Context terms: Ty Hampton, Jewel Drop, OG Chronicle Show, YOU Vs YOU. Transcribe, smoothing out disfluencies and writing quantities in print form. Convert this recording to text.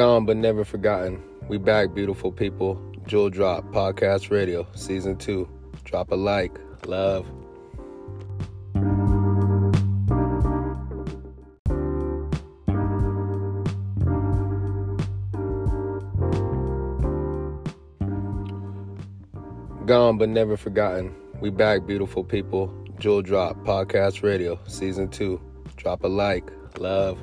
Gone but never forgotten. We back, beautiful people. Jewel Drop Podcast Radio, Season 2. Drop a like. Love. Gone but never forgotten. We back, beautiful people. Jewel Drop Podcast Radio, Season 2. Drop a like. Love.